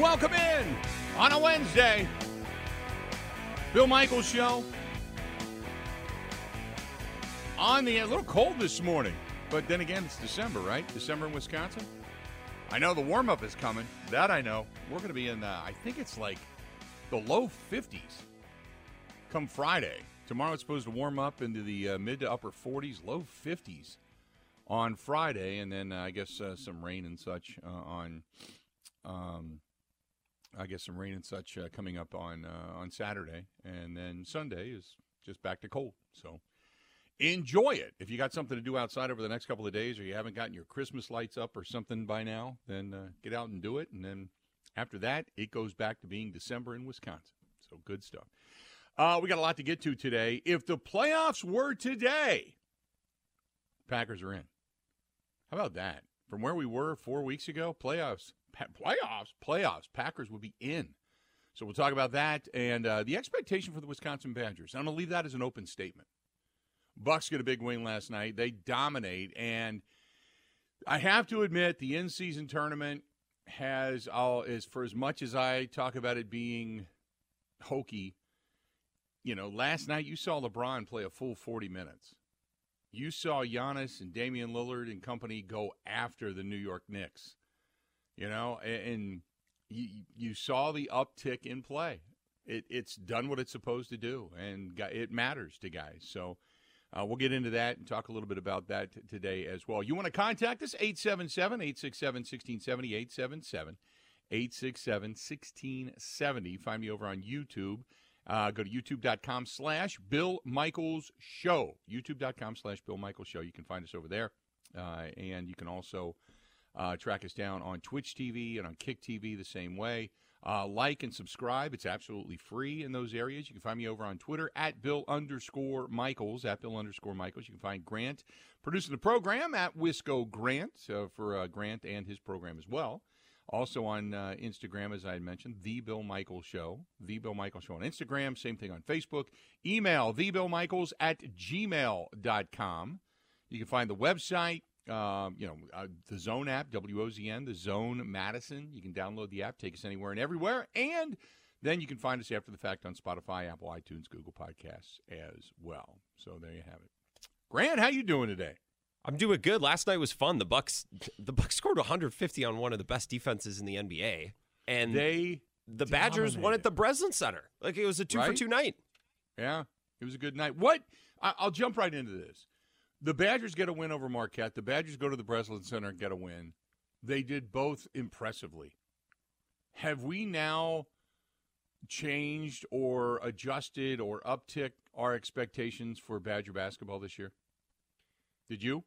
Welcome in on a Wednesday. Bill Michaels Show. On the air. A little cold this morning. But then again, it's December, right? December in Wisconsin. I know the warm-up is coming. That I know. We're going to be in, I think it's like the low 50s come Friday. Tomorrow it's supposed to warm up into the mid to upper 40s, low 50s on Friday. And then I guess some rain and such on coming up on Saturday. And then Sunday is just back to cold. So enjoy it. If you got something to do outside over the next couple of days, or you haven't gotten your Christmas lights up or something by now, then get out and do it. And then after that, it goes back to being December in Wisconsin. So good stuff. We got a lot to get to today. If the playoffs were today, Packers are in. How about that? From where we were 4 weeks ago, playoffs, Packers would be in. So we'll talk about that and the expectation for the Wisconsin Badgers. I'm going to leave that as an open statement. Bucks get a big win last night. They dominate. And I have to admit, the in-season tournament is, for as much as I talk about it being hokey, you know, last night you saw LeBron play a full 40 minutes. You saw Giannis and Damian Lillard and company go after the New York Knicks. You know, and you saw the uptick in play. It's done what it's supposed to do, and it matters to guys. So we'll get into that and talk a little bit about that today as well. You want to contact us, 877-867-1670, 877-867-1670. Find me over on YouTube. Go to youtube.com/Bill Michaels Show. youtube.com/Bill Michaels Show. You can find us over there. And you can also track us down on Twitch TV and on Kick TV the same way. Like and subscribe. It's absolutely free in those areas. You can find me over on Twitter at Bill_Michaels, at Bill_Michaels. You can find Grant producing the program at Wisco Grant for Grant and his program as well. Also on Instagram, as I had mentioned, The Bill Michaels Show. The Bill Michaels Show on Instagram. Same thing on Facebook. Email thebillmichaels@gmail.com. You can find the website, the Zone app, WOZN, the Zone Madison. You can download the app, take us anywhere and everywhere. And then you can find us after the fact on Spotify, Apple, iTunes, Google Podcasts as well. So there you have it. Grant, how you doing today? I'm doing good. Last night was fun. The Bucks scored 150 on one of the best defenses in the NBA, and the Badgers won at the Breslin Center. Like, it was a two-for-two night. Yeah, it was a good night. What? I'll jump right into this. The Badgers get a win over Marquette. The Badgers go to the Breslin Center and get a win. They did both impressively. Have we now changed or adjusted or upticked our expectations for Badger basketball this year? Did you?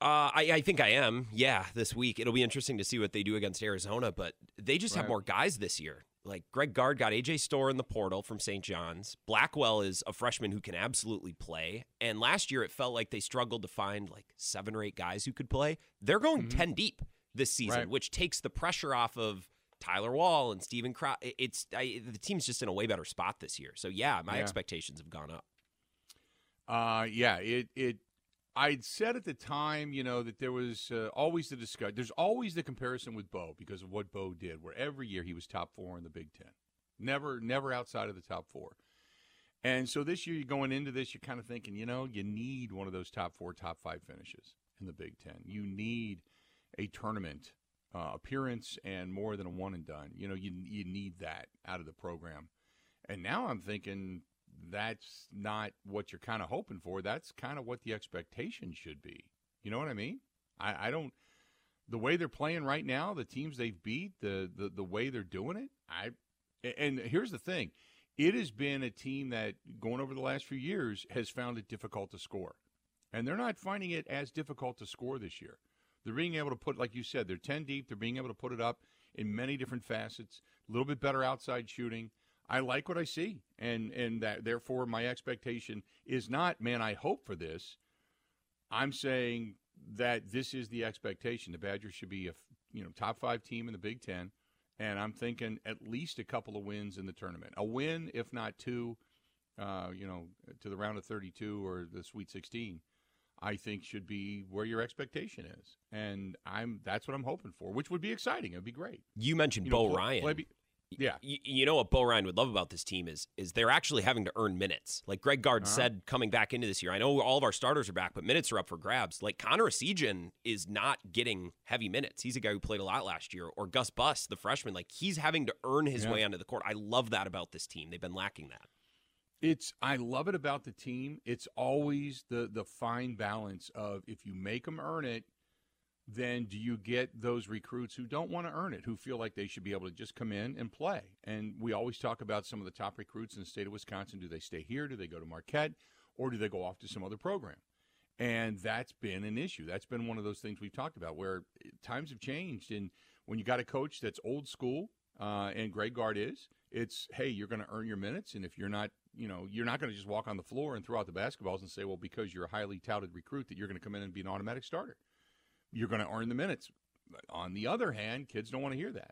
I think I am. Yeah, this week. It'll be interesting to see what they do against Arizona, but they just have more guys this year. Like, Greg Gard got A.J. Storr in the portal from St. John's. Blackwell is a freshman who can absolutely play. And last year it felt like they struggled to find like 7 or 8 guys who could play. They're going 10 deep this season, which takes the pressure off of Tyler Wall and Steven Crowder. The team's just in a way better spot this year. So, yeah, my expectations have gone up. I'd said at the time, you know, that there was always the discussion. There's always the comparison with Bo because of what Bo did, where every year he was top 4 in the Big Ten. Never outside of the top 4. And so this year, you're going into this, you're kind of thinking, you know, you need one of those top 4, top 5 finishes in the Big Ten. You need a tournament appearance and more than a one and done. You know, you need that out of the program. And now I'm thinking, that's not what you're kind of hoping for. That's kind of what the expectation should be. You know what I mean? I don't – the way they're playing right now, the teams they've beat, the way they're doing it, and here's the thing. It has been a team that, going over the last few years, has found it difficult to score. And they're not finding it as difficult to score this year. They're being able to put – like you said, they're 10 deep. They're being able to put it up in many different facets, a little bit better outside shooting. I like what I see, and that therefore my expectation is not, man, I hope for this. I'm saying that this is the expectation. The Badgers should be a top 5 team in the Big Ten, and I'm thinking at least a couple of wins in the tournament. A win, if not 2, to the round of 32 or the Sweet 16. I think should be where your expectation is. And that's what I'm hoping for, which would be exciting. It'd be great. You mentioned Bo Ryan. Yeah. You know what Bo Ryan would love about this team is they're actually having to earn minutes. Like Greg Gard said coming back into this year, I know all of our starters are back, but minutes are up for grabs. Like Connor Ossijan is not getting heavy minutes. He's a guy who played a lot last year. Or Gus Buss, the freshman, like he's having to earn his way onto the court. I love that about this team. They've been lacking that. I love it about the team. It's always the fine balance of if you make them earn it, then do you get those recruits who don't want to earn it, who feel like they should be able to just come in and play? And we always talk about some of the top recruits in the state of Wisconsin. Do they stay here? Do they go to Marquette? Or do they go off to some other program? And that's been an issue. That's been one of those things we've talked about where times have changed. And when you got a coach that's old school, and Greg Gard is, it's, hey, you're going to earn your minutes. And if you're not, you're not going to just walk on the floor and throw out the basketballs and say, well, because you're a highly touted recruit that you're going to come in and be an automatic starter. You're going to earn the minutes. On the other hand, kids don't want to hear that.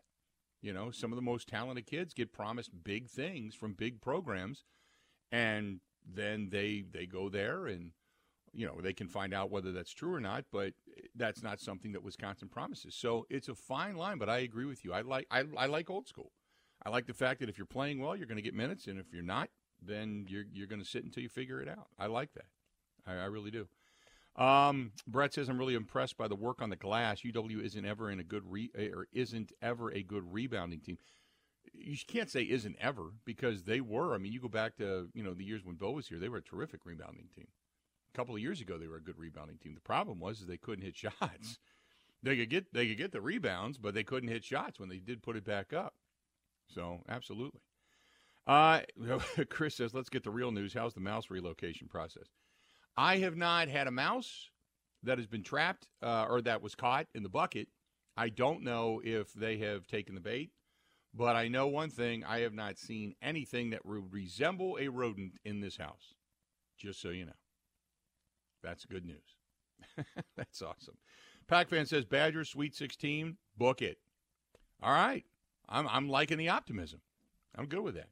Some of the most talented kids get promised big things from big programs, and then they go there and, they can find out whether that's true or not, but that's not something that Wisconsin promises. So it's a fine line, but I agree with you. I like old school. I like the fact that if you're playing well, you're going to get minutes, and if you're not, then you're going to sit until you figure it out. I like that. I really do. Brett says, I'm really impressed by the work on the glass. UW isn't ever a good rebounding team. You can't say isn't ever because they were. I mean, you go back to, the years when Bo was here, they were a terrific rebounding team. A couple of years ago, they were a good rebounding team. The problem was they couldn't hit shots. They could get the rebounds, but they couldn't hit shots when they did put it back up. So, absolutely. Chris says, let's get the real news. How's the mouse relocation process? I have not had a mouse that has been trapped or that was caught in the bucket. I don't know if they have taken the bait, but I know one thing. I have not seen anything that would resemble a rodent in this house, just so you know. That's good news. That's awesome. PacFan says, Badgers, Sweet 16, book it. All right. I'm liking the optimism. I'm good with that.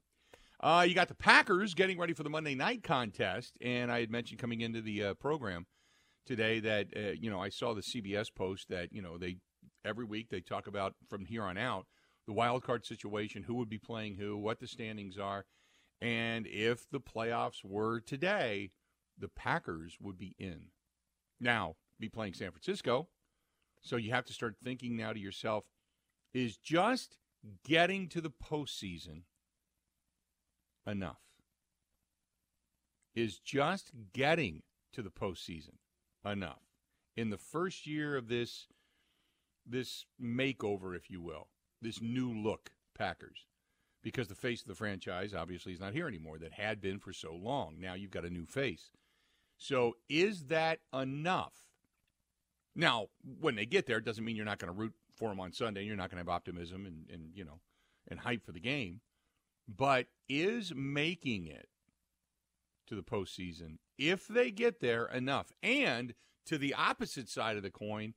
You got the Packers getting ready for the Monday night contest, and I had mentioned coming into the program today that, I saw the CBS post that, every week they talk about from here on out the wild card situation, who would be playing who, what the standings are, and if the playoffs were today, the Packers would be in. Now, be playing San Francisco, so you have to start thinking now to yourself, is just getting to the postseason enough? Is just getting to the postseason enough? In the first year of this makeover, if you will, this new look Packers, because the face of the franchise obviously is not here anymore, that had been for so long. Now you've got a new face. So is that enough? Now, when they get there, it doesn't mean you're not going to root for them on Sunday. You're not going to have optimism and hype for the game. But is making it to the postseason, if they get there, enough? And to the opposite side of the coin,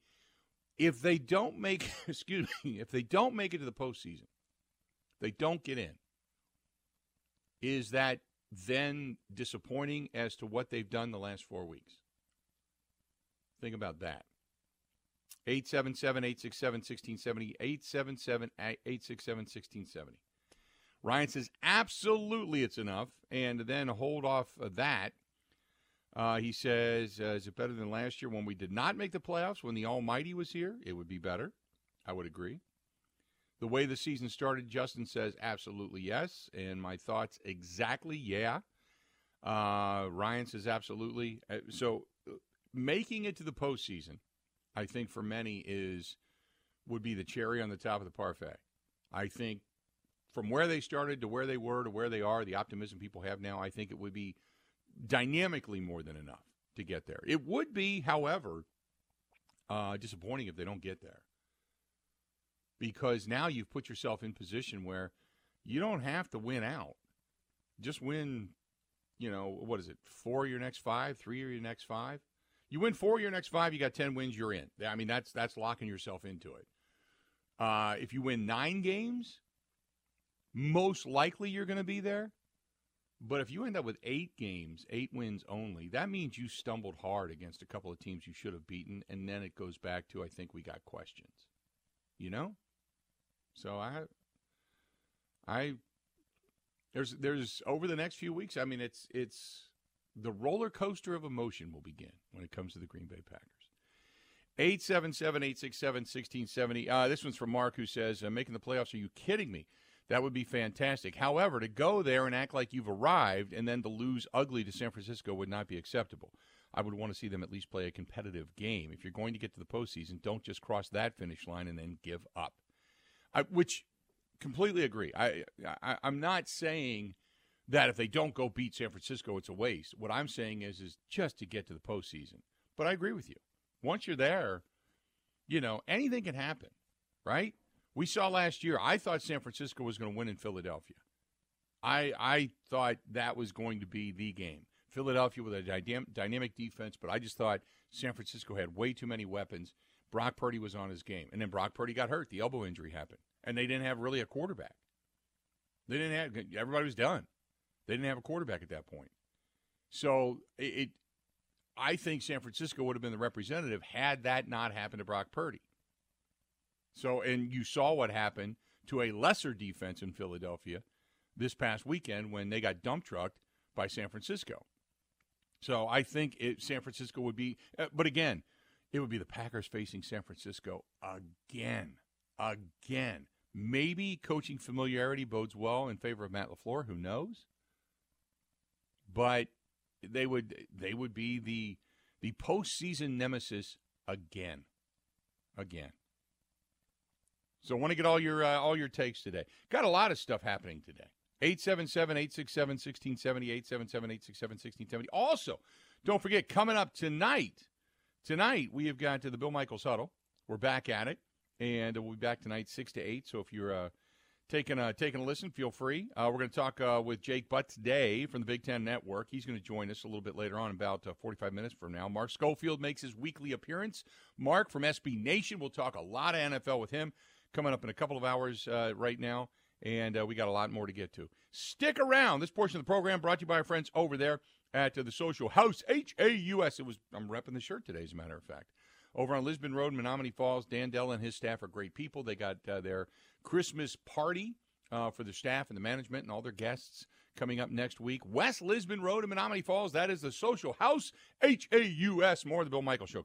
if they don't make, if they don't make it to the postseason, they don't get in, is that then disappointing as to what they've done the last 4 weeks? Think about that. 877-867-1670, 877-867-1670. Ryan says, absolutely it's enough, and then hold off of that. He says, is it better than last year when we did not make the playoffs, when the Almighty was here? It would be better. I would agree. The way the season started, Justin says, absolutely yes, and my thoughts exactly, yeah. Ryan says, absolutely. So making it to the postseason, I think for many would be the cherry on the top of the parfait. I think from where they started to where they were to where they are, the optimism people have now, I think it would be dynamically more than enough to get there. It would be, however, disappointing if they don't get there, because now you've put yourself in position where you don't have to win out. Just win, 4 of your next 5, 3 of your next 5. You win 4 of your next 5, you got 10 wins, you're in. I mean, that's locking yourself into it. If you win 9 games, most likely you're going to be there. But if you end up with 8 games, 8 wins only, that means you stumbled hard against a couple of teams you should have beaten, and then it goes back to, I think we got questions, you know? So there's over the next few weeks, I mean, it's the roller coaster of emotion will begin when it comes to the Green Bay Packers. 877-867-1670. This one's from Mark, who says, making the playoffs, are you kidding me? That would be fantastic. However, to go there and act like you've arrived and then to lose ugly to San Francisco would not be acceptable. I would want to see them at least play a competitive game. If you're going to get to the postseason, don't just cross that finish line and then give up. Which, completely agree. I'm not saying that if they don't go beat San Francisco, it's a waste. What I'm saying is just to get to the postseason. But I agree with you. Once you're there, you know, anything can happen, right? We saw last year, I thought San Francisco was going to win in Philadelphia. I thought that was going to be the game. Philadelphia with a dynamic defense, but I just thought San Francisco had way too many weapons. Brock Purdy was on his game. And then Brock Purdy got hurt. The elbow injury happened. And they didn't have really a quarterback. Everybody was done. They didn't have a quarterback at that point. So I think San Francisco would have been the representative had that not happened to Brock Purdy. So, and you saw what happened to a lesser defense in Philadelphia this past weekend when they got dump trucked by San Francisco. So I think San Francisco would be, but again, it would be the Packers facing San Francisco again. Maybe coaching familiarity bodes well in favor of Matt LaFleur. Who knows? But they would be the postseason nemesis again. So I want to get all your takes today. Got a lot of stuff happening today. 877-867-1670, 877-867-1670. Also, don't forget, coming up tonight we have got to the Bill Michaels Huddle. We're back at it, and we'll be back tonight 6 to 8. So if you're taking a listen, feel free. We're going to talk with Jake Butt today from the Big Ten Network. He's going to join us a little bit later on, about 45 minutes from now. Mark Schofield makes his weekly appearance. Mark from SB Nation. We'll talk a lot of NFL with him coming up in a couple of hours right now, and we got a lot more to get to. Stick around. This portion of the program brought to you by our friends over there at the Social House, HAUS. I'm repping the shirt today, as a matter of fact. Over on Lisbon Road, Menominee Falls, Dan Dell and his staff are great people. They got their Christmas party for the staff and the management and all their guests coming up next week. West Lisbon Road in Menominee Falls, that is the Social House, HAUS. More of the Bill Michaels Show.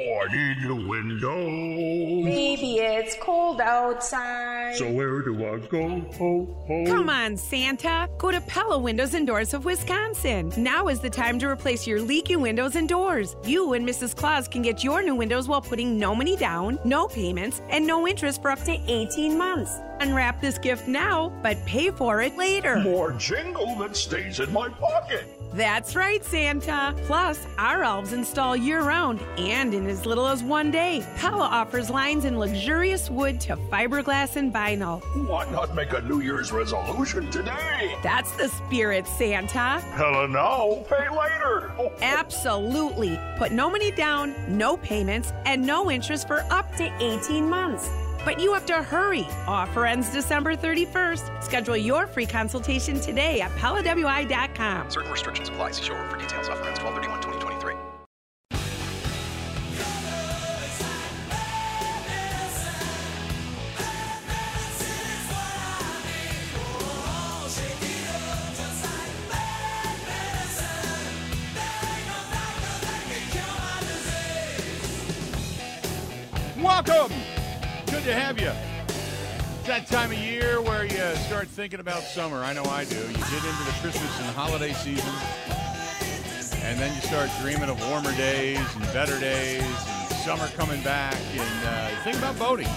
in the window. Maybe it's cold outside. So where do I go? Ho, ho. Come on, Santa. Go to Pella Windows and Doors of Wisconsin. Now is the time to replace your leaky windows and doors. You and Mrs. Claus can get your new windows while putting no money down, no payments, and no interest for up to 18 months. Unwrap this gift now, but pay for it later. More jingle that stays in my pocket. That's right, Santa. Plus, our elves install year-round and in as little as one day. Pella offers lines in luxurious wood to fiberglass and vinyl. Why not make a New Year's resolution today? That's the spirit, Santa. Pella now, pay later. Oh. Absolutely. Put no money down, no payments, and no interest for up to 18 months. But you have to hurry. Offer ends December 31st. Schedule your free consultation today at PellaWI.com. Certain restrictions apply. See showroom for details. Offer ends 12/31/2023. Welcome. Good to have you. It's that time of year where you start thinking about summer. I know I do. You get into the Christmas and holiday season, and then you start dreaming of warmer days and better days and summer coming back. And think about boating.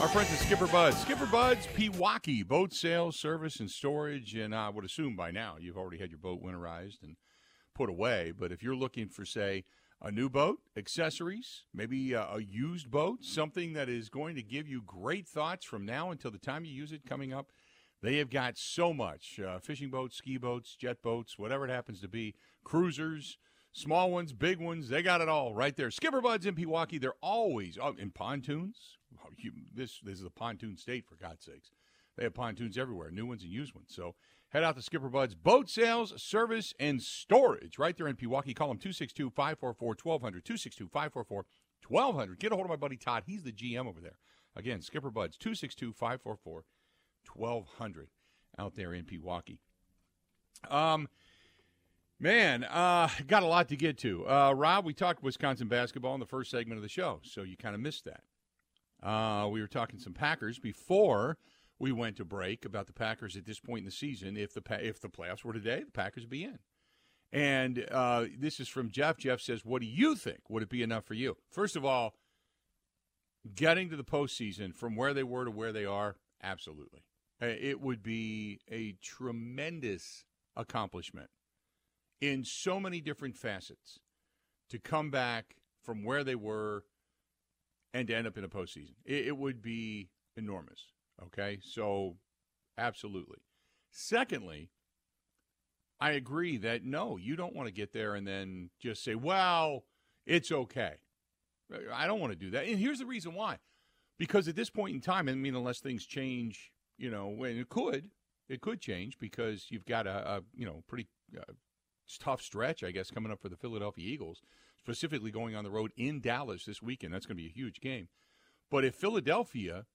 Our friends at Skipper Bud's. Skipper Bud's, Pewaukee. Boat sales, service, and storage. And I would assume by now you've already had your boat winterized and put away. But if you're looking for, say, a new boat, accessories, maybe a used boat, something that is going to give you great thoughts from now until the time you use it coming up. They have got so much. Fishing boats, ski boats, jet boats, whatever it happens to be, cruisers, Small ones, big ones, they got it all right there. Skipper Bud's in Pewaukee, they're always in pontoons. This is a pontoon state, for God's sakes. They have pontoons everywhere, new ones and used ones. So head out to Skipper Bud's Boat Sales, Service, and Storage right there in Pewaukee. Call them 262-544-1200, 262-544-1200. Get a hold of my buddy Todd. He's the GM over there. Again, Skipper Bud's, 262-544-1200 out there in Pewaukee. Got a lot to get to. Rob, we talked Wisconsin basketball in the first segment of the show, so you kind of missed that. We were talking some Packers before we went to break about the Packers at this point in the season. If the playoffs were today, the Packers would be in. And this is from Jeff. Jeff says, what do you think? Would it be enough for you? First of all, getting to the postseason from where they were to where they are, absolutely. It would be a tremendous accomplishment in so many different facets to come back from where they were and to end up in a postseason. It would be enormous, okay? So absolutely. Secondly, I agree that, no, you don't want to get there and then just say, well, it's okay. I don't want to do that. And here's the reason why. Because at this point in time, I mean, unless things change, you know, and it could change because you've got a pretty tough stretch, I guess, coming up for the Philadelphia Eagles, specifically going on the road in Dallas this weekend. That's going to be a huge game. But if Philadelphia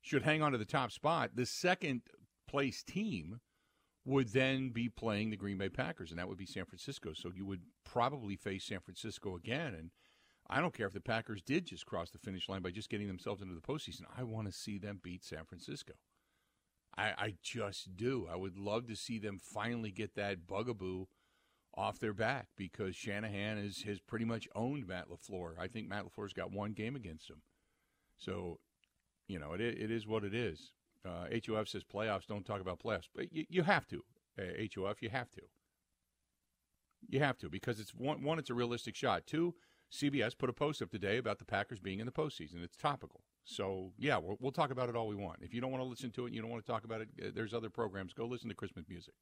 should hang on to the top spot, the second-place team would then be playing the Green Bay Packers, and that would be San Francisco. So you would probably face San Francisco again. And I don't care if the Packers did just cross the finish line by just getting themselves into the postseason. I want to see them beat San Francisco. I just do. I would love to see them finally get that bugaboo off their back because Shanahan has pretty much owned Matt LaFleur. I think Matt LaFleur's got one game against him. So, you know, it is what it is. HOF says playoffs, don't talk about playoffs. But you have to, HOF, you have to. You have to because, it's one, it's a realistic shot. Two, CBS put a post up today about the Packers being in the postseason. It's topical. So, yeah, we'll talk about it all we want. If you don't want to listen to it and you don't want to talk about it, there's other programs. Go listen to Christmas music.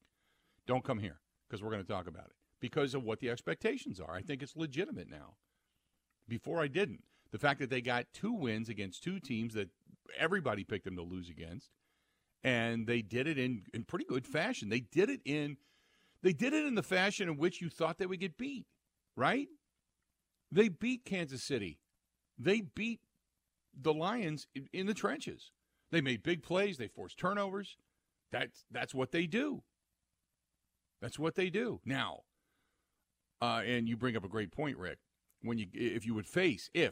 Don't come here because we're going to talk about it because of what the expectations are. I think it's legitimate now. Before I didn't. The fact that they got two wins against two teams that everybody picked them to lose against, and they did it in pretty good fashion. They did it in the fashion in which you thought they would get beat, right? They beat Kansas City. They beat the Lions in the trenches. They made big plays. They forced turnovers. That's what they do. That's what they do. Now, and you bring up a great point, Rick. If you would face a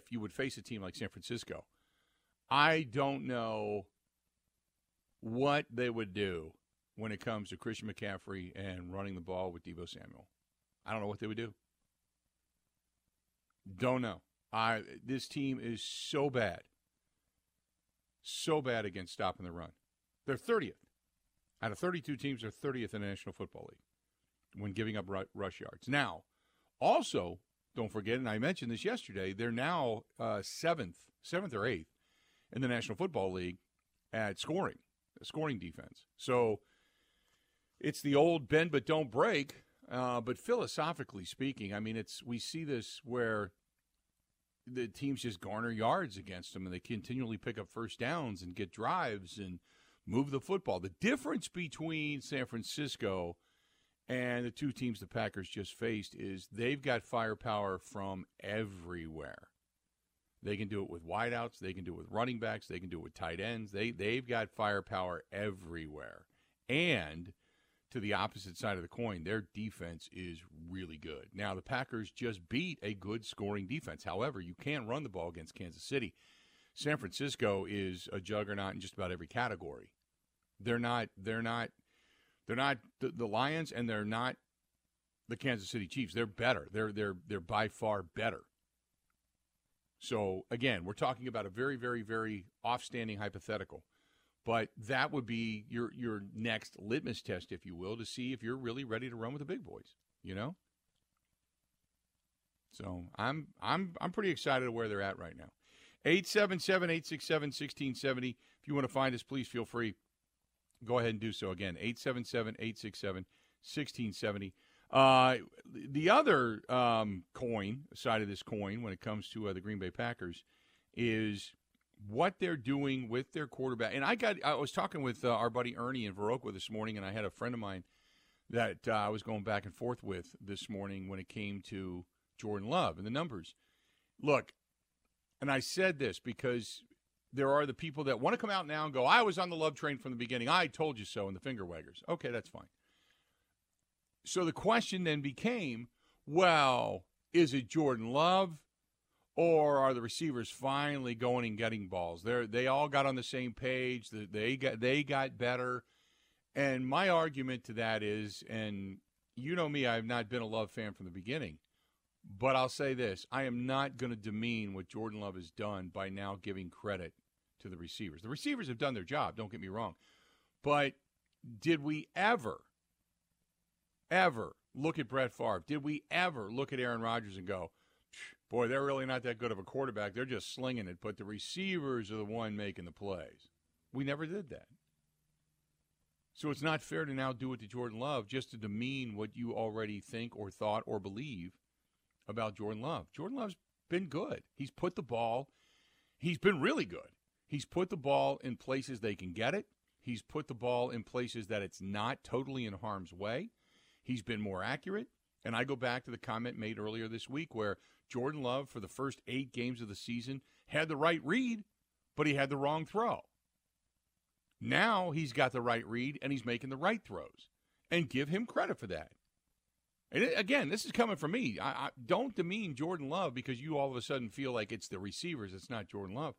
team like San Francisco, I don't know what they would do when it comes to Christian McCaffrey and running the ball with Deebo Samuel. I don't know what they would do. Don't know. This team is so bad against stopping the run. They're 30th. Out of 32 teams, they're 30th in the National Football League when giving up rush yards. Now, also, don't forget, and I mentioned this yesterday, they're now seventh or eighth in the National Football League at scoring defense. So it's the old bend but don't break. But philosophically speaking, I mean, we see this where the teams just garner yards against them, and they continually pick up first downs and get drives and move the football. The difference between San Francisco and the two teams the Packers just faced is they've got firepower from everywhere. They can do it with wideouts. They can do it with running backs. They can do it with tight ends. They've got firepower everywhere. And to the opposite side of the coin, their defense is really good. Now, the Packers just beat a good scoring defense. However, you can't run the ball against Kansas City. San Francisco is a juggernaut in just about every category. They're not the Lions, and they're not the Kansas City Chiefs. They're better. They're by far better. So, again, we're talking about a very, very, very off-standing hypothetical. But that would be your next litmus test, if you will, to see if you're really ready to run with the big boys, you know? So I'm pretty excited where they're at right now. 877-867-1670. If you want to find us, please feel free. Go ahead and do so again. 877-867-1670. The other side of this coin when it comes to the Green Bay Packers is what they're doing with their quarterback. And I was talking with our buddy Ernie in Viroqua this morning, and I had a friend of mine that I was going back and forth with this morning when it came to Jordan Love and the numbers. Look, and I said this because there are the people that want to come out now and go, I was on the Love train from the beginning. I told you so, and the finger waggers. Okay, that's fine. So the question then became, well, is it Jordan Love, or are the receivers finally going and getting balls? They all got on the same page. They got better. And my argument to that is, and you know me, I have not been a Love fan from the beginning, but I'll say this. I am not going to demean what Jordan Love has done by now giving credit to the receivers. The receivers have done their job, don't get me wrong. But did we ever look at Brett Favre? Did we ever look at Aaron Rodgers and go, boy, they're really not that good of a quarterback. They're just slinging it, but the receivers are the one making the plays. We never did that. So it's not fair to now do it to Jordan Love just to demean what you already think or thought or believe about Jordan Love. Jordan Love's been good. He's been really good. He's put the ball in places they can get it. He's put the ball in places that it's not totally in harm's way. He's been more accurate. And I go back to the comment made earlier this week where Jordan Love, for the first 8 games of the season, had the right read, but he had the wrong throw. Now he's got the right read, and he's making the right throws. And give him credit for that. And again, this is coming from me. I don't demean Jordan Love because you all of a sudden feel like it's the receivers, it's not Jordan Love,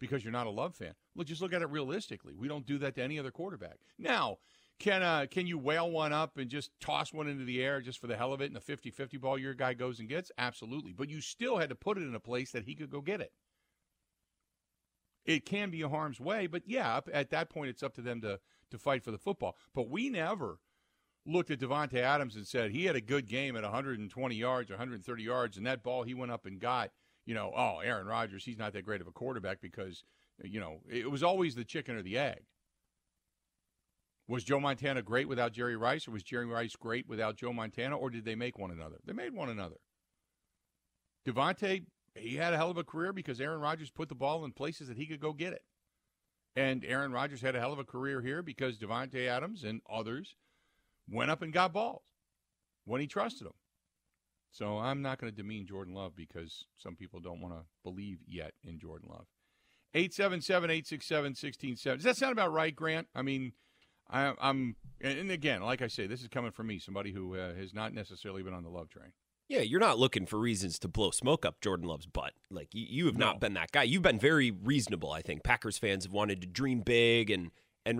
because you're not a Love fan. Look, just look at it realistically. We don't do that to any other quarterback. Now, can you whale one up and just toss one into the air just for the hell of it and a 50-50 ball your guy goes and gets? Absolutely. But you still had to put it in a place that he could go get it. It can be a harm's way, but yeah, at that point it's up to them to fight for the football. But we never looked at Devontae Adams and said he had a good game at 120 yards or 130 yards, and that ball he went up and got, oh, Aaron Rodgers, he's not that great of a quarterback because, it was always the chicken or the egg. Was Joe Montana great without Jerry Rice, or was Jerry Rice great without Joe Montana, or did they make one another? They made one another. Devontae, he had a hell of a career because Aaron Rodgers put the ball in places that he could go get it. And Aaron Rodgers had a hell of a career here because Devontae Adams and others went up and got balls when he trusted them. So I'm not going to demean Jordan Love because some people don't want to believe yet in Jordan Love. 877-867-1670. Does that sound about right, Grant? I mean, I'm, and again, like I say, this is coming from me, somebody who has not necessarily been on the Love train. Yeah, you're not looking for reasons to blow smoke up Jordan Love's butt. Like, you have not been that guy. You've been very reasonable, I think. Packers fans have wanted to dream big and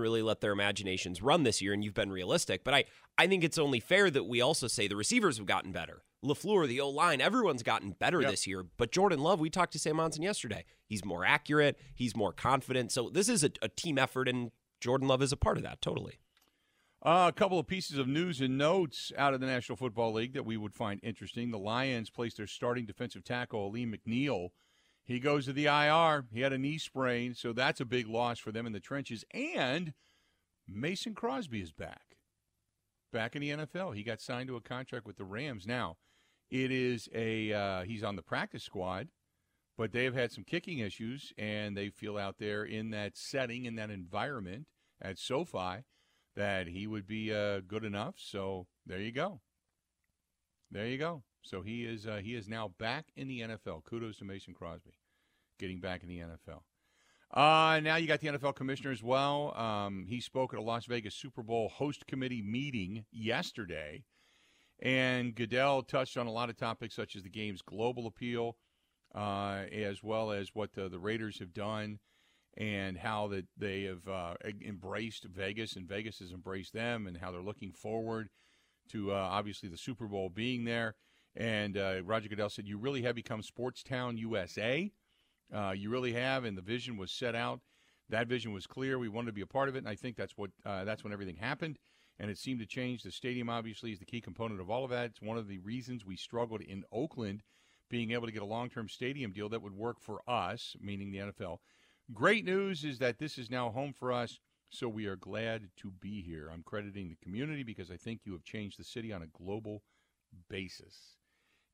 really let their imaginations run this year, and you've been realistic. But I think it's only fair that we also say the receivers have gotten better. LaFleur, the O-line, everyone's gotten better this year. But Jordan Love, we talked to Sam Monson yesterday. He's more accurate. He's more confident. So this is a team effort, and Jordan Love is a part of that, totally. A couple of pieces of news and notes out of the National Football League that we would find interesting. The Lions placed their starting defensive tackle, Aleem McNeil. He goes to the IR. He had a knee sprain, so that's a big loss for them in the trenches. And Mason Crosby is back in the NFL. He got signed to a contract with the Rams. Now, it is he's on the practice squad, but they have had some kicking issues, and they feel out there in that setting, in that environment at SoFi, that he would be good enough. So there you go. So he is now back in the NFL. Kudos to Mason Crosby getting back in the NFL. Now you got the NFL commissioner as well. He spoke at a Las Vegas Super Bowl host committee meeting yesterday, and Goodell touched on a lot of topics such as the game's global appeal, as well as what the Raiders have done and how that they have embraced Vegas, and Vegas has embraced them, and how they're looking forward to obviously the Super Bowl being there. And Roger Goodell said, you really have become Sportstown USA. You really have, and the vision was set out. That vision was clear. We wanted to be a part of it, and I think that's when everything happened, and it seemed to change. The stadium, obviously, is the key component of all of that. It's one of the reasons we struggled in Oakland, being able to get a long-term stadium deal that would work for us, meaning the NFL. Great news is that this is now home for us, so we are glad to be here. I'm crediting the community because I think you have changed the city on a global basis.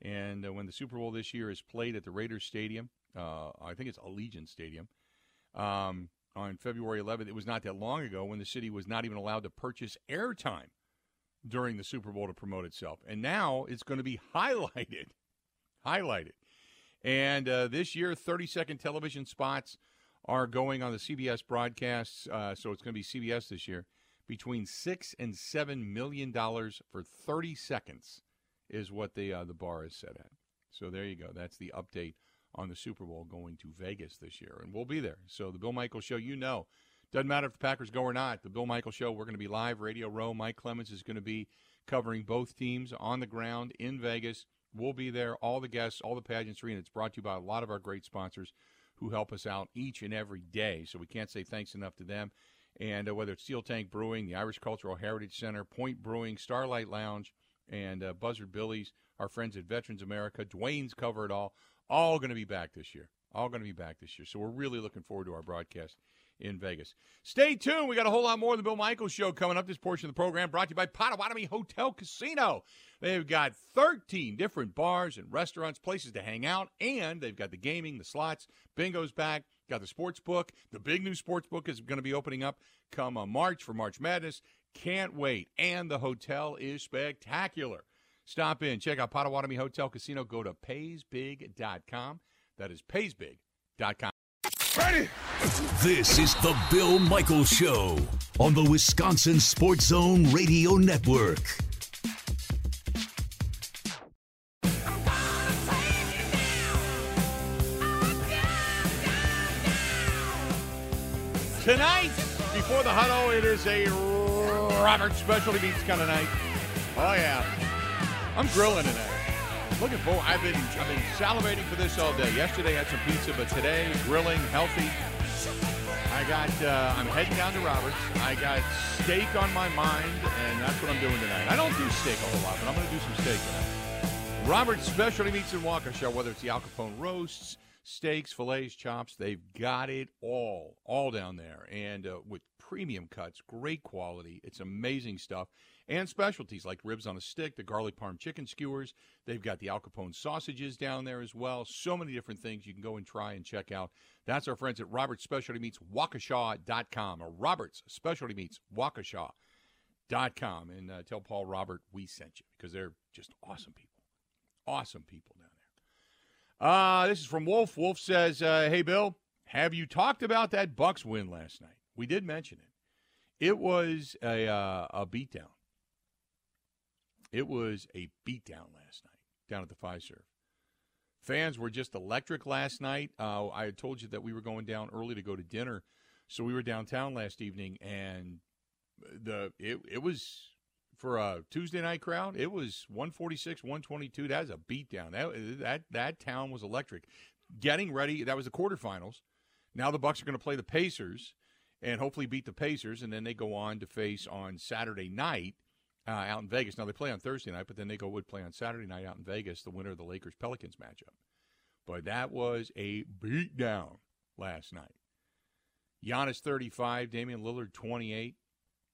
And when the Super Bowl this year is played at the Raiders Stadium, I think it's Allegiant Stadium, on February 11th, it was not that long ago when the city was not even allowed to purchase airtime during the Super Bowl to promote itself. And now it's going to be highlighted. And this year, 30-second television spots are going on the CBS broadcasts, so it's going to be CBS this year, between $6 and $7 million for 30 seconds is what the bar is set at. So there you go. That's the update on the Super Bowl going to Vegas this year, and we'll be there. So the Bill Michaels Show, you know, doesn't matter if the Packers go or not, the Bill Michaels Show, we're going to be live, Radio Row. Mike Clemens is going to be covering both teams on the ground in Vegas. We'll be there, all the guests, all the pageantry, and it's brought to you by a lot of our great sponsors who help us out each and every day. So we can't say thanks enough to them. And whether it's Steel Tank Brewing, the Irish Cultural Heritage Center, Point Brewing, Starlight Lounge, and Buzzard Billy's, our friends at Veterans America, Dwayne's Cover It all going to be back this year. All going to be back this year. So we're really looking forward to our broadcast in Vegas. Stay tuned. We got a whole lot more of the Bill Michaels Show coming up. This portion of the program brought to you by Potawatomi Hotel Casino. They've got 13 different bars and restaurants, places to hang out, and they've got the gaming, the slots, bingo's back, got the sports book. The big new sports book is going to be opening up come March for March Madness. Can't wait. And the hotel is spectacular. Stop in. Check out Potawatomi Hotel Casino. Go to paysbig.com. That is paysbig.com. Ready? This is the Bill Michaels Show on the Wisconsin Sports Zone Radio Network. Tonight, before the huddle, it is a Robert Specialty Beats kind of night. Oh, yeah. I'm grilling tonight. Looking forward. I've been salivating for this all day. Yesterday, I had some pizza, but today, grilling, healthy. I'm heading down to Robert's. I got steak on my mind, and that's what I'm doing tonight. I don't do steak a whole lot, but I'm going to do some steak tonight. Robert's Specialty Meats in Waukesha, whether it's the Al Capone roasts, steaks, fillets, chops, they've got it all down there. And with premium cuts, great quality. It's amazing stuff. And specialties like ribs on a stick, the garlic parm chicken skewers. They've got the Al Capone sausages down there as well. So many different things you can go and try and check out. That's our friends at Robert's Specialty Meats Waukesha.com or Robert's Specialty Meats Waukesha.com. And tell Paul Robert we sent you because they're just awesome people. Awesome people down there. This is from Wolf. Wolf says, hey, Bill, have you talked about that Bucks win last night? We did mention it. It was a beatdown. It was a beatdown last night down at the Fiserv. Fans were just electric last night. I had told you that we were going down early to go to dinner, so we were downtown last evening, and it was for a Tuesday night crowd. It was 146, 122. That was a beatdown. That town was electric. Getting ready. That was the quarterfinals. Now the Bucks are going to play the Pacers and hopefully beat the Pacers, and then they go on to face on Saturday night. Out in Vegas. Now, they play on Thursday night, but then they would play on Saturday night out in Vegas, the winner of the Lakers-Pelicans matchup. But that was a beatdown last night. Giannis 35, Damian Lillard 28.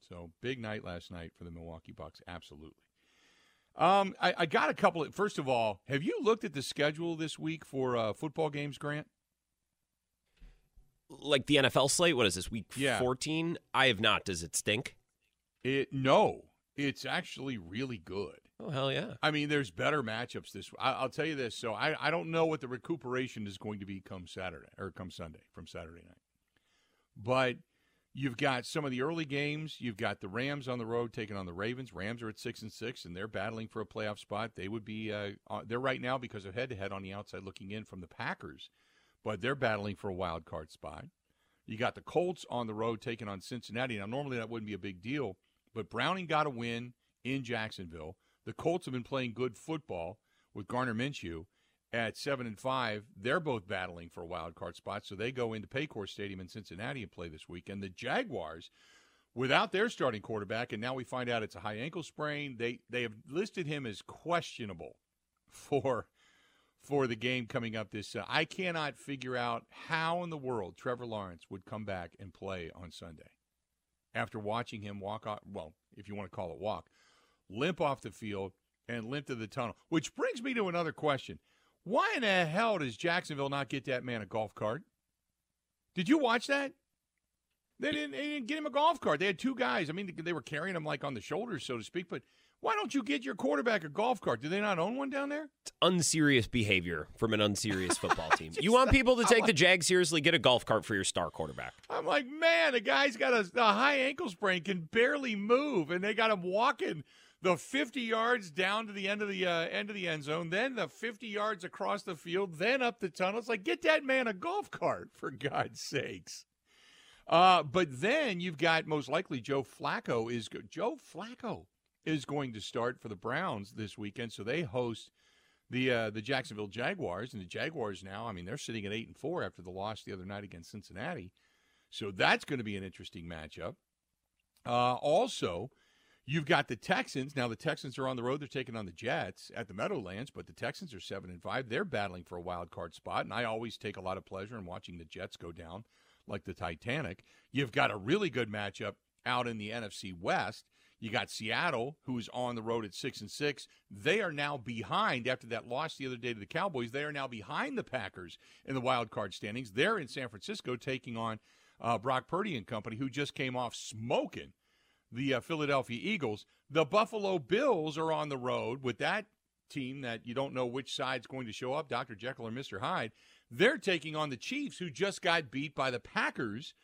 So, big night last night for the Milwaukee Bucks, absolutely. I got a couple of, first of all, have you looked at the schedule this week for football games, Grant? Like the NFL slate? What is this, week 14? I have not. Does it stink? No. It's actually really good. Oh, hell yeah. I mean, there's better matchups this week. I'll tell you this. So I don't know what the recuperation is going to be come Sunday from Saturday night. But you've got some of the early games. You've got the Rams on the road taking on the Ravens. Rams are at 6-6, and they're battling for a playoff spot. They would be they're right now because of head-to-head on the outside looking in from the Packers, but they're battling for a wild card spot. You got the Colts on the road taking on Cincinnati. Now, normally that wouldn't be a big deal. But Browning got a win in Jacksonville. The Colts have been playing good football with Garner Minshew at 7-5. They're both battling for a wild card spot, so they go into Paycor Stadium in Cincinnati and play this weekend. The Jaguars, without their starting quarterback, and now we find out it's a high ankle sprain. They have listed him as questionable for the game coming up this. I cannot figure out how in the world Trevor Lawrence would come back and play on Sunday. After watching him walk off, well, if you want to call it walk, limp off the field, and length of the tunnel. Which brings me to another question. Why in the hell does Jacksonville not get that man a golf cart? Did you watch that? They didn't get him a golf cart. They had two guys. I mean, they were carrying him like on the shoulders, so to speak. But why don't you get your quarterback a golf cart? Do they not own one down there? It's unserious behavior from an unserious football team. You want people to take the Jag seriously? Get a golf cart for your star quarterback. I'm like, man, the guy's got a high ankle sprain, can barely move, and they got him walking the 50 yards down to the end of the end zone, then the 50 yards across the field, then up the tunnel. It's like, get that man a golf cart, for God's sakes. But then you've got most likely Joe Flacco is going to start for the Browns this weekend, so they host the Jacksonville Jaguars, and the Jaguars now, I mean, they're sitting at 8-4 after the loss the other night against Cincinnati, so that's going to be an interesting matchup. Also, you've got the Texans. Now the Texans are on the road; they're taking on the Jets at the Meadowlands, but the Texans are 7-5. They're battling for a wild card spot, and I always take a lot of pleasure in watching the Jets go down like the Titanic. You've got a really good matchup out in the NFC West. You got Seattle, who's on the road at 6-6. They are now behind, after that loss the other day to the Cowboys, they are now behind the Packers in the wild card standings. They're in San Francisco taking on Brock Purdy and company, who just came off smoking the Philadelphia Eagles. The Buffalo Bills are on the road with that team that you don't know which side's going to show up, Dr. Jekyll or Mr. Hyde. They're taking on the Chiefs, who just got beat by the Packers.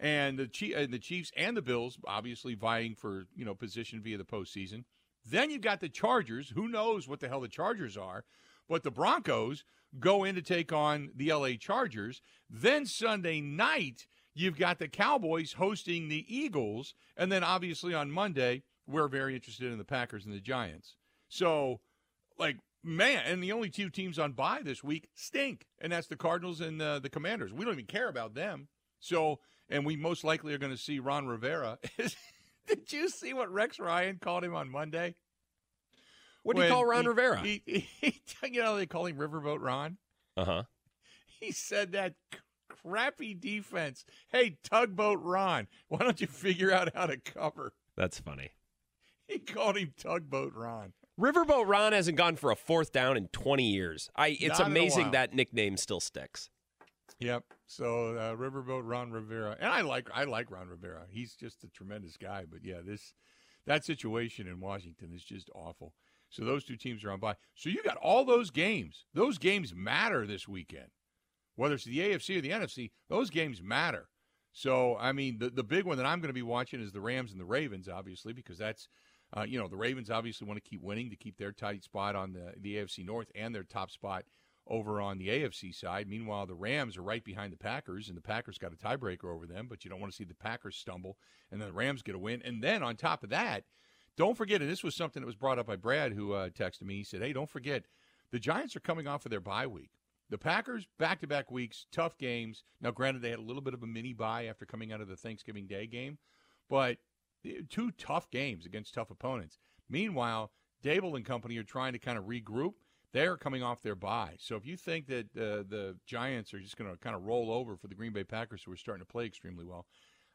And the Chiefs and the Bills obviously vying for, you know, position via the postseason. Then you've got the Chargers. Who knows what the hell the Chargers are? But the Broncos go in to take on the L.A. Chargers. Then Sunday night, you've got the Cowboys hosting the Eagles. And then obviously on Monday, we're very interested in the Packers and the Giants. So, like, man, and the only two teams on bye this week stink. And that's the Cardinals and the Commanders. We don't even care about them. So, and we most likely are going to see Ron Rivera. Did you see what Rex Ryan called him on Monday? What did he call Ron Rivera? You know, they call him Riverboat Ron. Uh-huh. He said that crappy defense. Hey, Tugboat Ron, why don't you figure out how to cover? That's funny. He called him Tugboat Ron. Riverboat Ron hasn't gone for a fourth down in 20 years. It's not amazing that nickname still sticks. Yep. So Riverboat Ron Rivera, and I like Ron Rivera. He's just a tremendous guy. But yeah, that situation in Washington is just awful. So those two teams are on bye. So you got all those games. Those games matter this weekend, whether it's the AFC or the NFC. Those games matter. So I mean, the big one that I'm going to be watching is the Rams and the Ravens, obviously, because that's you know, the Ravens obviously want to keep winning to keep their tight spot on the AFC North and their top spot over on the AFC side. Meanwhile, the Rams are right behind the Packers, and the Packers got a tiebreaker over them, but you don't want to see the Packers stumble, and then the Rams get a win. And then on top of that, don't forget, and this was something that was brought up by Brad, who texted me. He said, hey, don't forget, the Giants are coming off of their bye week. The Packers, back-to-back weeks, tough games. Now, granted, they had a little bit of a mini-bye after coming out of the Thanksgiving Day game, but two tough games against tough opponents. Meanwhile, Dable and company are trying to kind of regroup. They're coming off their bye. So if you think that the Giants are just going to kind of roll over for the Green Bay Packers, who are starting to play extremely well,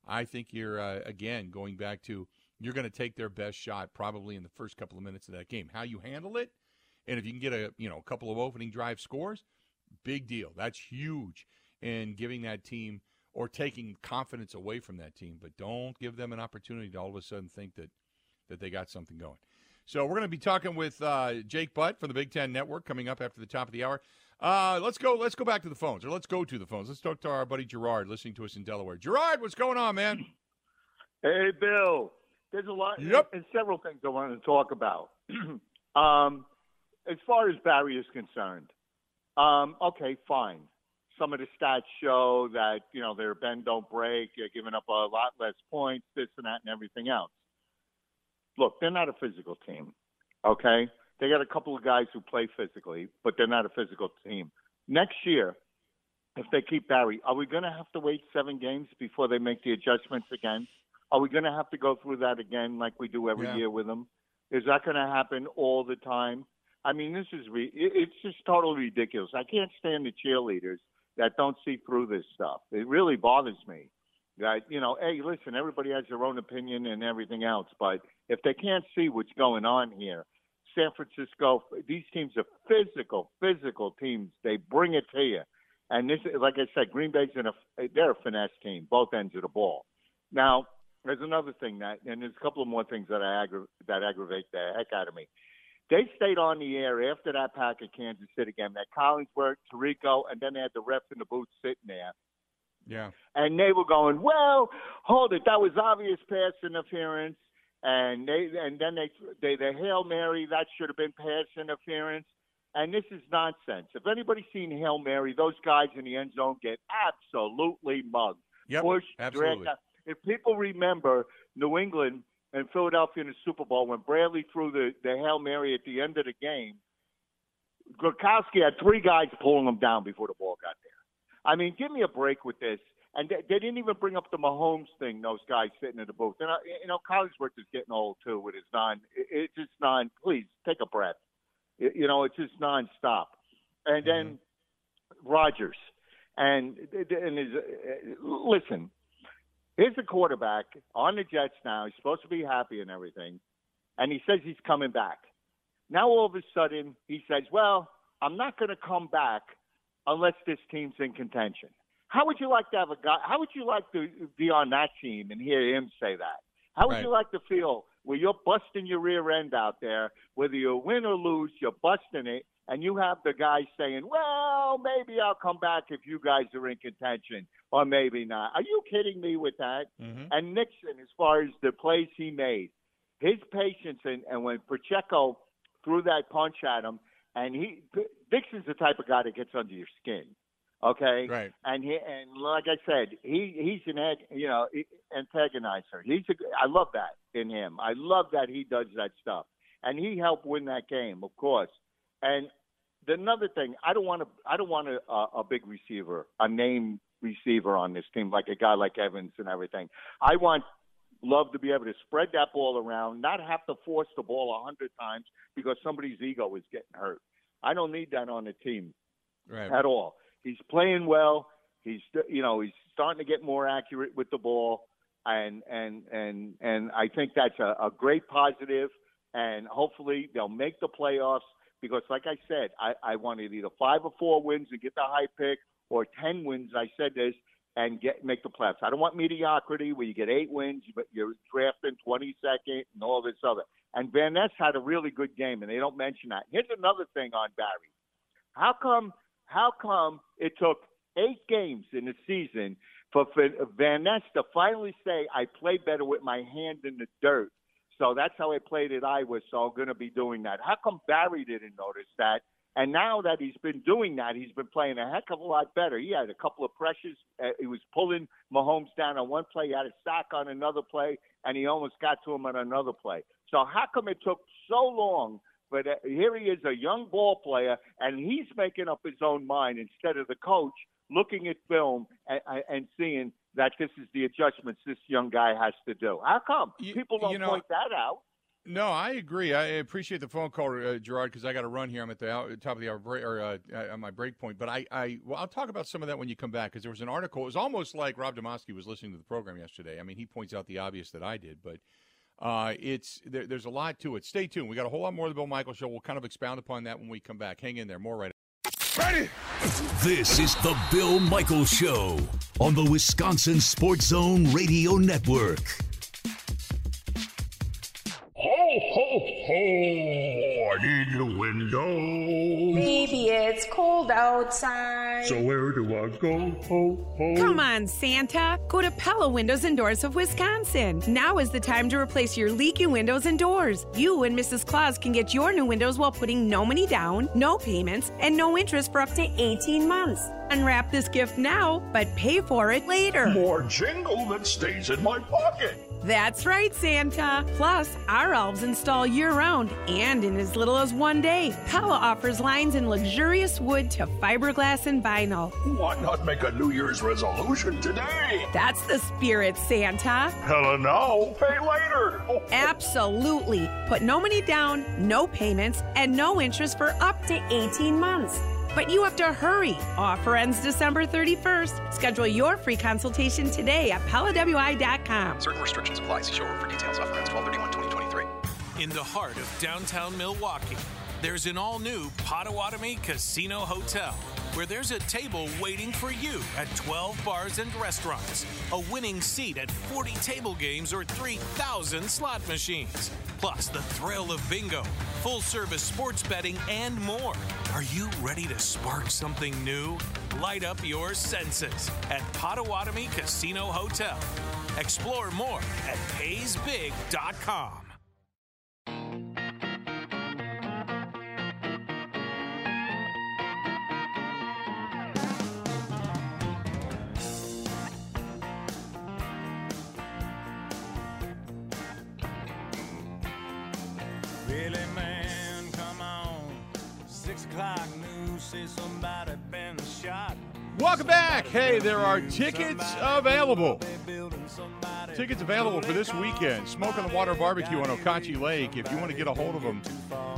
I think you're, again, going back to you're going to take their best shot probably in the first couple of minutes of that game. How you handle it, and if you can get a couple of opening drive scores, big deal. That's huge in giving that team or taking confidence away from that team. But don't give them an opportunity to all of a sudden think that they got something going. So we're going to be talking with Jake Butt from the Big Ten Network coming up after the top of the hour. Let's go back to the phones, or let's go to the phones. Let's talk to our buddy Gerard, listening to us in Delaware. Gerard, what's going on, man? Hey, Bill. There's a lot. Yep. There's several things I want to talk about. As far as Barry is concerned, okay, fine. Some of the stats show that, you know, their bend don't break. You're giving up a lot less points, this and that, and everything else. Look, they're not a physical team, okay? They got a couple of guys who play physically, but they're not a physical team. Next year, if they keep Barry, are we going to have to wait 7 games before they make the adjustments again? Are we going to have to go through that again like we do every year with them? Is that going to happen all the time? I mean, this is it's just totally ridiculous. I can't stand the cheerleaders that don't see through this stuff. It really bothers me. That, you know, hey, listen, everybody has their own opinion and everything else, but if they can't see what's going on here, San Francisco, these teams are physical teams. They bring it to you. And this, like I said, Green Bay's they're a finesse team, both ends of the ball. Now, there's another thing and there's a couple of more things that aggravate the heck out of me. They stayed on the air after that Packer Kansas City game, that Collinsworth, Tirico, and then they had the refs in the booth sitting there. Yeah. And they were going, well, hold it, that was obvious pass interference. And then they Hail Mary, that should have been pass interference. And this is nonsense. If anybody's seen Hail Mary, those guys in the end zone get absolutely mugged. Yep, absolutely. If people remember New England and Philadelphia in the Super Bowl, when Bradley threw the Hail Mary at the end of the game, Gronkowski had three guys pulling him down before the ball got there. I mean, give me a break with this. And they didn't even bring up the Mahomes thing, those guys sitting in the booth. And, Collinsworth is getting old, too, with his please, take a breath. It's just nonstop. And then Rodgers. And listen, here's the quarterback on the Jets now. He's supposed to be happy and everything. And he says he's coming back. Now, all of a sudden, he says, well, I'm not going to come back unless this team's in contention. How would you like to have a guy? How would you like to be on that team and hear him say that? How would you like to feel where you're busting your rear end out there, whether you win or lose, you're busting it, and you have the guy saying, well, maybe I'll come back if you guys are in contention, or maybe not. Are you kidding me with that? Mm-hmm. And Nixon, as far as the plays he made, his patience, and when Pacheco threw that punch at him, and Nixon's the type of guy that gets under your skin. Okay. Right. And like I said, he's an antagonizer. I love that in him. I love that he does that stuff, and he helped win that game, of course. And another thing, I don't want a big receiver, a name receiver on this team, like a guy like Evans and everything. I want Love to be able to spread that ball around, not have to force the ball 100 times because somebody's ego is getting hurt. I don't need that on the team at all. He's playing well. He's starting to get more accurate with the ball, and I think that's a great positive. And hopefully they'll make the playoffs because, like I said, I wanted either 5 or 4 wins and get the high pick, or 10 wins. I said this and make the playoffs. I don't want mediocrity where you get 8 wins, but you're drafting 22nd and all this other. And Van Ness had a really good game, and they don't mention that. Here's another thing on Barry. How come it took 8 games in the season for Van Ness to finally say, I play better with my hand in the dirt? So that's how I played at Iowa, so I'm going to be doing that. How come Barry didn't notice that? And now that he's been doing that, he's been playing a heck of a lot better. He had a couple of pressures. He was pulling Mahomes down on one play. He had a sack on another play, and he almost got to him on another play. So how come it took so long? But here he is, a young ball player, and he's making up his own mind instead of the coach looking at film and seeing that this is the adjustments this young guy has to do. How come? People don't point that out. No, I agree. I appreciate the phone call, Gerard, because I got to run here. I'm at the top of the hour break, or on my break point. But I'll talk about some of that when you come back, because there was an article. It was almost like Rob Domofsky was listening to the program yesterday. I mean, he points out the obvious that I did, but there's a lot to it. Stay tuned. We got a whole lot more of the Bill Michaels Show. We'll kind of expound upon that when we come back. Hang in there. More right. Ready? This is the Bill Michaels Show on the Wisconsin Sports Zone Radio Network. Ho, ho, ho! In the window. Maybe it's cold outside. So where do I go? Ho, ho. Come on, Santa. Go to Pella Windows and Doors of Wisconsin. Now is the time to replace your leaky windows and doors. You and Mrs. Claus can get your new windows while putting no money down, no payments, and no interest for up to 18 months. Unwrap this gift now, but pay for it later. More jingle that stays in my pocket. That's right, Santa. Plus, our elves install year-round and in as little as one day. Pella offers lines in luxurious wood to fiberglass and vinyl. Why not make a New Year's resolution today? That's the spirit, Santa. Pella now, pay later. Absolutely. Put no money down, no payments, and no interest for up to 18 months. But you have to hurry. Offer ends December 31st. Schedule your free consultation today at PellaWI.com. Certain restrictions apply. See showroom for details. Offer ends 12/31/2023. In the heart of downtown Milwaukee, there's an all-new Potawatomi Casino Hotel, where there's a table waiting for you at 12 bars and restaurants, a winning seat at 40 table games or 3,000 slot machines, plus the thrill of bingo, full-service sports betting, and more. Are you ready to spark something new? Light up your senses at Potawatomi Casino Hotel. Explore more at paysbig.com. Welcome back. Hey, there are tickets available for this weekend. Smoke on the Water Barbecue on Ocochee Lake. If you want to get a hold of them,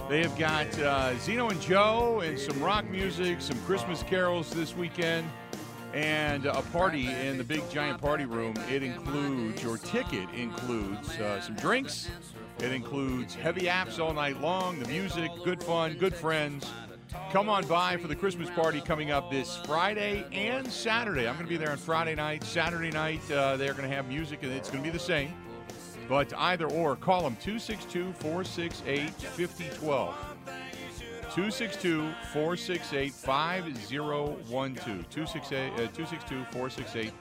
they have got Zeno and Joe and some rock music, some Christmas carols this weekend, and a party in the big giant party room. It includes, your ticket includes some drinks. It includes heavy apps all night long, the music, good fun, good friends. Come on by for the Christmas party coming up this Friday and Saturday. I'm going to be there on Friday night. Saturday night, they're going to have music, and it's going to be the same. But either or, call them 262-468-5012. 262-468-5012.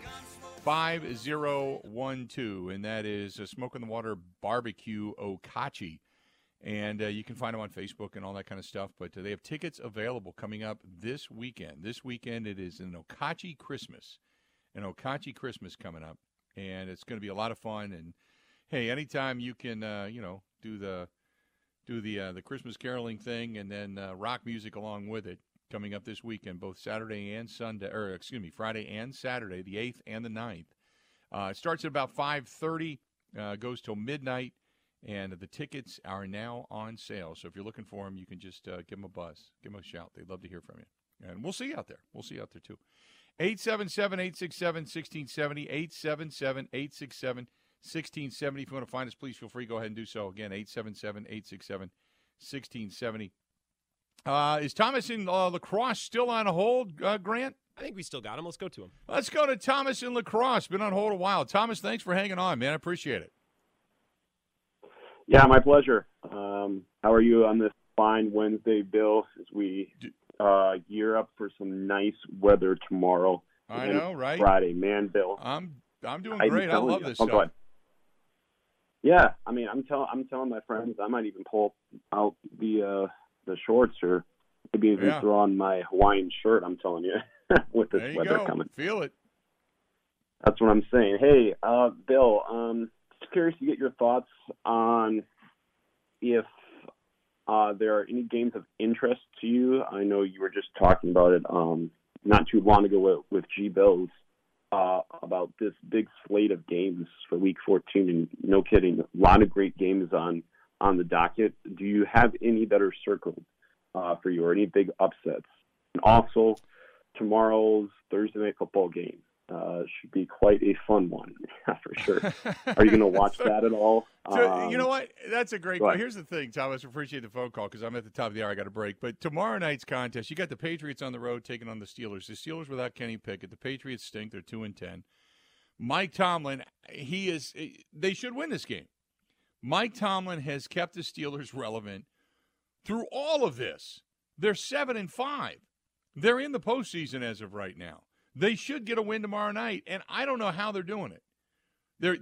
262-468-5012. And that is Smoke on the Water Barbecue Ocochee. And you can find them on Facebook and all that kind of stuff. But they have tickets available coming up this weekend. This weekend it is an Ocochee Christmas. An Ocochee Christmas coming up. And it's going to be a lot of fun. And, hey, anytime you can, do the Christmas caroling thing and then rock music along with it coming up this weekend, both Saturday and Sunday, or excuse me, Friday and Saturday, the 8th and the 9th. It starts at about 5:30, goes till midnight. And the tickets are now on sale. So if you're looking for them, you can just give them a buzz. Give them a shout. They'd love to hear from you. And we'll see you out there. We'll see you out there, too. 877-867-1670. 877-867-1670. If you want to find us, please feel free. Go ahead and do so. Again, 877-867-1670. Is Thomas in La Crosse still on hold, Grant? I think we still got him. Let's go to him. Let's go to Thomas in La Crosse. Been on hold a while. Thomas, thanks for hanging on, man. I appreciate it. Yeah, my pleasure. How are you on this fine Wednesday, Bill, as we gear up for some nice weather tomorrow? I know, right? Friday, man, Bill. I'm doing great. I love this stuff. Yeah, I mean, I'm telling my friends I might even pull out the shorts or maybe even throw on my Hawaiian shirt. I'm telling you, with this weather coming, feel it. That's what I'm saying. Hey, Bill. Just curious to get your thoughts on if there are any games of interest to you. I know you were just talking about it not too long ago with G-Bills about this big slate of games for Week 14, and no kidding, a lot of great games on the docket. Do you have any that are circled for you or any big upsets? And also, tomorrow's Thursday Night Football game. Should be quite a fun one, for sure. Are you going to watch that at all? You know what? That's a great one. Here's the thing, Thomas. I appreciate the phone call because I'm at the top of the hour. I got a break. But tomorrow night's contest, you got the Patriots on the road taking on the Steelers. The Steelers without Kenny Pickett. The Patriots stink. They're 2-10. Mike Tomlin, they should win this game. Mike Tomlin has kept the Steelers relevant through all of this. They're 7-5. They're in the postseason as of right now. They should get a win tomorrow night, and I don't know how they're doing it.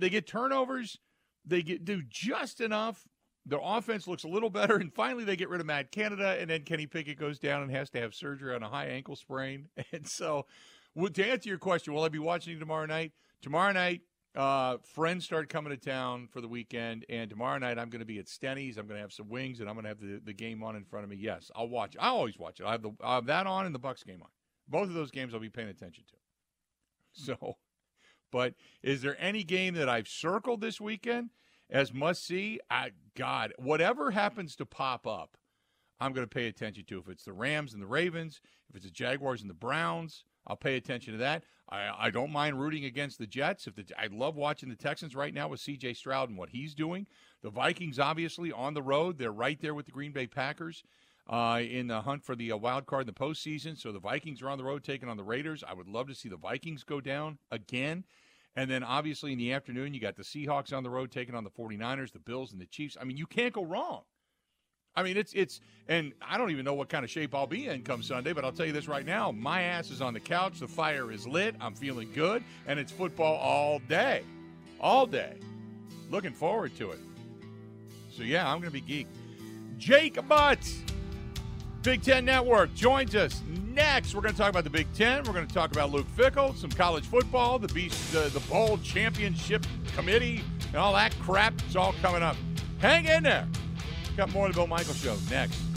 They get turnovers. They do just enough. Their offense looks a little better, and finally they get rid of Matt Canada, and then Kenny Pickett goes down and has to have surgery on a high ankle sprain. And so to answer your question, will I be watching you tomorrow night? Tomorrow night, friends start coming to town for the weekend, and tomorrow night I'm going to be at Stenny's. I'm going to have some wings, and I'm going to have the game on in front of me. Yes, I'll watch it. I always watch it. I'll have that on and the Bucks game on. Both of those games I'll be paying attention to. So, but is there any game that I've circled this weekend as must-see? God, whatever happens to pop up, I'm going to pay attention to. If it's the Rams and the Ravens, if it's the Jaguars and the Browns, I'll pay attention to that. I don't mind rooting against the Jets. I love watching the Texans right now with C.J. Stroud and what he's doing. The Vikings, obviously, on the road. They're right there with the Green Bay Packers in the hunt for the wild card in the postseason. So the Vikings are on the road taking on the Raiders. I would love to see the Vikings go down again. And then, obviously, in the afternoon, you got the Seahawks on the road taking on the 49ers, the Bills, and the Chiefs. I mean, you can't go wrong. I mean, it's and I don't even know what kind of shape I'll be in come Sunday, but I'll tell you this right now. My ass is on the couch. The fire is lit. I'm feeling good. And it's football all day. All day. Looking forward to it. So, yeah, I'm going to be geeked. Jake Butt, Big Ten Network, joins us next. We're going to talk about the Big Ten. We're going to talk about Luke Fickell, some college football, the bowl championship committee, and all that crap. It's all coming up. Hang in there. Got more of the Bill Michaels Show next.